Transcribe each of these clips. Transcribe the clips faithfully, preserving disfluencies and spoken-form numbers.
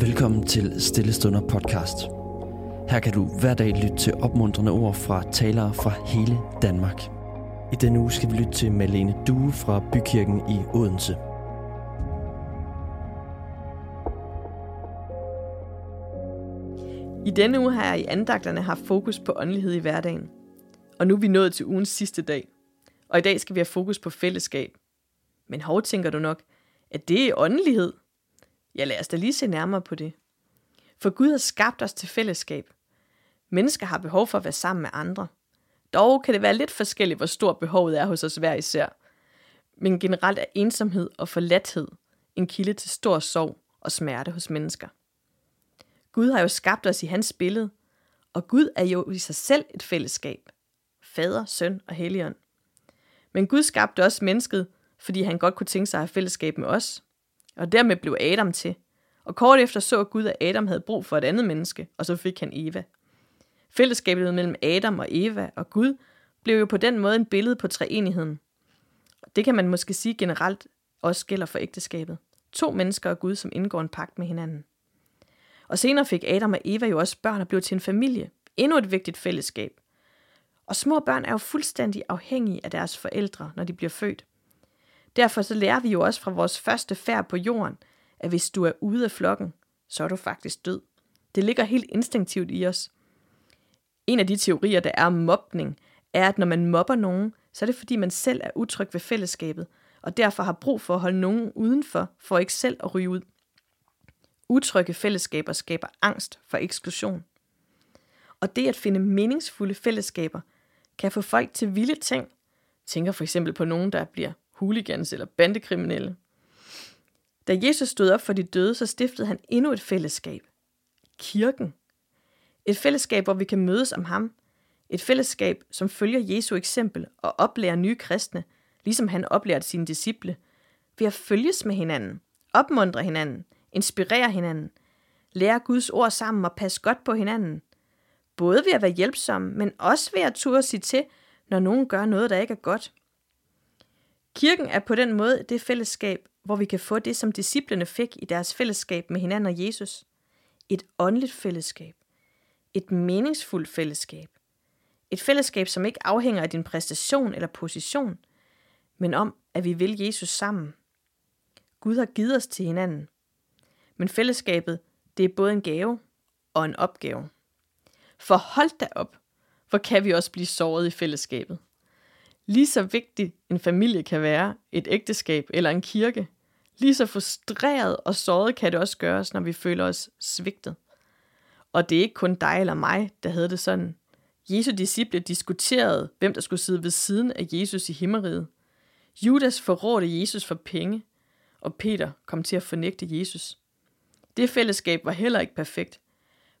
Velkommen til Stille Stunder podcast. Her kan du hver dag lytte til opmuntrende ord fra talere fra hele Danmark. I denne uge skal vi lytte til Malene Due fra Bykirken i Odense. I denne uge har jeg i andagterne haft fokus på åndelighed i hverdagen. Og nu er vi nået til ugens sidste dag. Og i dag skal vi have fokus på fællesskab. Men hov, tænker du nok, at det er åndelighed? Ja, lad os da lige se nærmere på det. For Gud har skabt os til fællesskab. Mennesker har behov for at være sammen med andre. Dog kan det være lidt forskelligt, hvor stort behovet er hos os hver især. Men generelt er ensomhed og forladthed en kilde til stor sorg og smerte hos mennesker. Gud har jo skabt os i hans billede, og Gud er jo i sig selv et fællesskab. Fader, søn og helligånd. Men Gud skabte også mennesket, fordi han godt kunne tænke sig at have fællesskab med os. Og dermed blev Adam til. Og kort efter så Gud, at Adam havde brug for et andet menneske, og så fik han Eva. Fællesskabet mellem Adam og Eva og Gud blev jo på den måde en billede på treenigheden. Det kan man måske sige generelt også gælder for ægteskabet. To mennesker og Gud, som indgår en pagt med hinanden. Og senere fik Adam og Eva jo også børn og blev til en familie. Endnu et vigtigt fællesskab. Og små børn er jo fuldstændig afhængige af deres forældre, når de bliver født. Derfor så lærer vi jo også fra vores første færd på jorden, at hvis du er ude af flokken, så er du faktisk død. Det ligger helt instinktivt i os. En af de teorier, der er om mobning, er, at når man mobber nogen, så er det fordi man selv er utryg ved fællesskabet, og derfor har brug for at holde nogen udenfor, for ikke selv at ryge ud. Utrygge fællesskaber skaber angst for eksklusion. Og det at finde meningsfulde fællesskaber, kan få folk til vilde ting. Tænker for eksempel på nogen, der bliver hooligans eller bandekriminelle. Da Jesus stod op for de døde, så stiftede han endnu et fællesskab. Kirken. Et fællesskab, hvor vi kan mødes om ham. Et fællesskab, som følger Jesu eksempel og oplærer nye kristne, ligesom han oplærte sine disciple, ved at følges med hinanden, opmuntre hinanden, inspirere hinanden, lære Guds ord sammen og passe godt på hinanden. Både ved at være hjælpsomme, men også ved at turde sige til, når nogen gør noget, der ikke er godt. Kirken er på den måde det fællesskab, hvor vi kan få det, som disciplene fik i deres fællesskab med hinanden og Jesus. Et åndeligt fællesskab. Et meningsfuldt fællesskab. Et fællesskab, som ikke afhænger af din præstation eller position, men om, at vi vil Jesus sammen. Gud har givet os til hinanden. Men fællesskabet, det er både en gave og en opgave. For hold da op, hvor kan vi også blive såret i fællesskabet. Lige så vigtig en familie kan være, et ægteskab eller en kirke, lige så frustreret og såret kan det også gøres, når vi føler os svigtet. Og det er ikke kun dig eller mig, der havde det sådan. Jesu disciple diskuterede, hvem der skulle sidde ved siden af Jesus i himmeriget. Judas forrådte Jesus for penge, og Peter kom til at fornægte Jesus. Det fællesskab var heller ikke perfekt,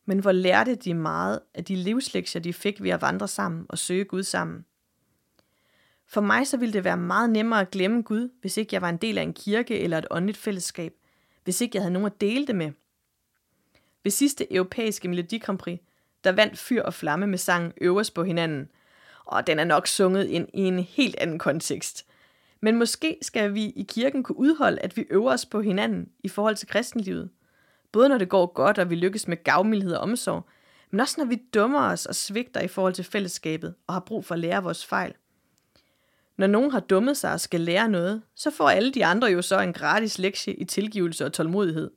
men hvor lærte de meget af de livslektier, de fik ved at vandre sammen og søge Gud sammen. For mig så ville det være meget nemmere at glemme Gud, hvis ikke jeg var en del af en kirke eller et åndeligt fællesskab, hvis ikke jeg havde nogen at dele det med. Ved sidste europæiske melodikompris, der vandt Fyr og Flamme med sangen Øvers på hinanden, og den er nok sunget ind i en helt anden kontekst. Men måske skal vi i kirken kunne udholde, at vi øver os på hinanden i forhold til kristenlivet. Både når det går godt, og vi lykkes med gavmildhed og omsorg, men også når vi dummer os og svigter i forhold til fællesskabet og har brug for at lære vores fejl. Når nogen har dummet sig og skal lære noget, så får alle de andre jo så en gratis lektie i tilgivelse og tålmodighed.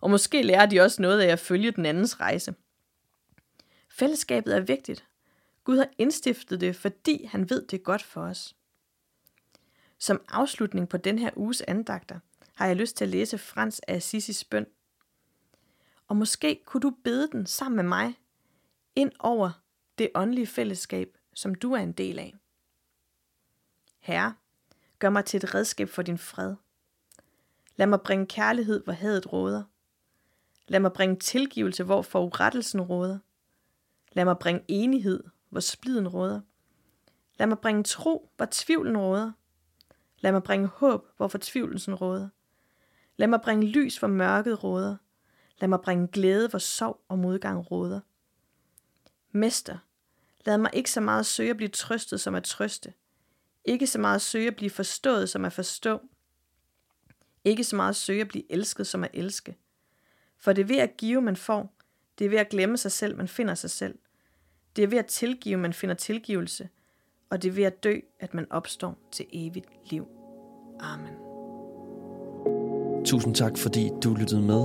Og måske lærer de også noget af at følge den andens rejse. Fællesskabet er vigtigt. Gud har indstiftet det, fordi han ved det er godt for os. Som afslutning på den her uges andagter, har jeg lyst til at læse Frans af Assisis bøn. Og måske kunne du bede den sammen med mig ind over det åndelige fællesskab, som du er en del af. Herre, gør mig til et redskab for din fred. Lad mig bringe kærlighed, hvor hadet råder. Lad mig bringe tilgivelse, hvor forurettelsen råder. Lad mig bringe enighed, hvor spliden råder. Lad mig bringe tro, hvor tvivlen råder. Lad mig bringe håb, hvor fortvivlelsen råder. Lad mig bringe lys, hvor mørket råder. Lad mig bringe glæde, hvor sorg og modgang råder. Mester, lad mig ikke så meget søge at blive trøstet som at trøste. Ikke så meget søge at blive forstået som at forstå. Ikke så meget søge at blive elsket som at elske. For det er ved at give, man får. Det er ved at glemme sig selv, man finder sig selv. Det er ved at tilgive, man finder tilgivelse. Og det er ved at dø, at man opstår til evigt liv. Amen. Tusind tak, fordi du lyttede med.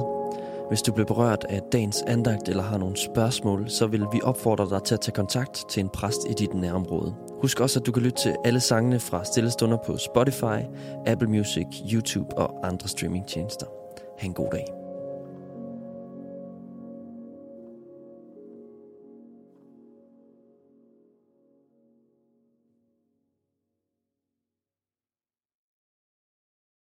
Hvis du blev berørt af dagens andagt eller har nogle spørgsmål, så vil vi opfordre dig til at tage kontakt til en præst i dit nærområde. Husk også, at du kan lytte til alle sangene fra Stille Stunder på Spotify, Apple Music, YouTube og andre streamingtjenester. Ha' en god dag.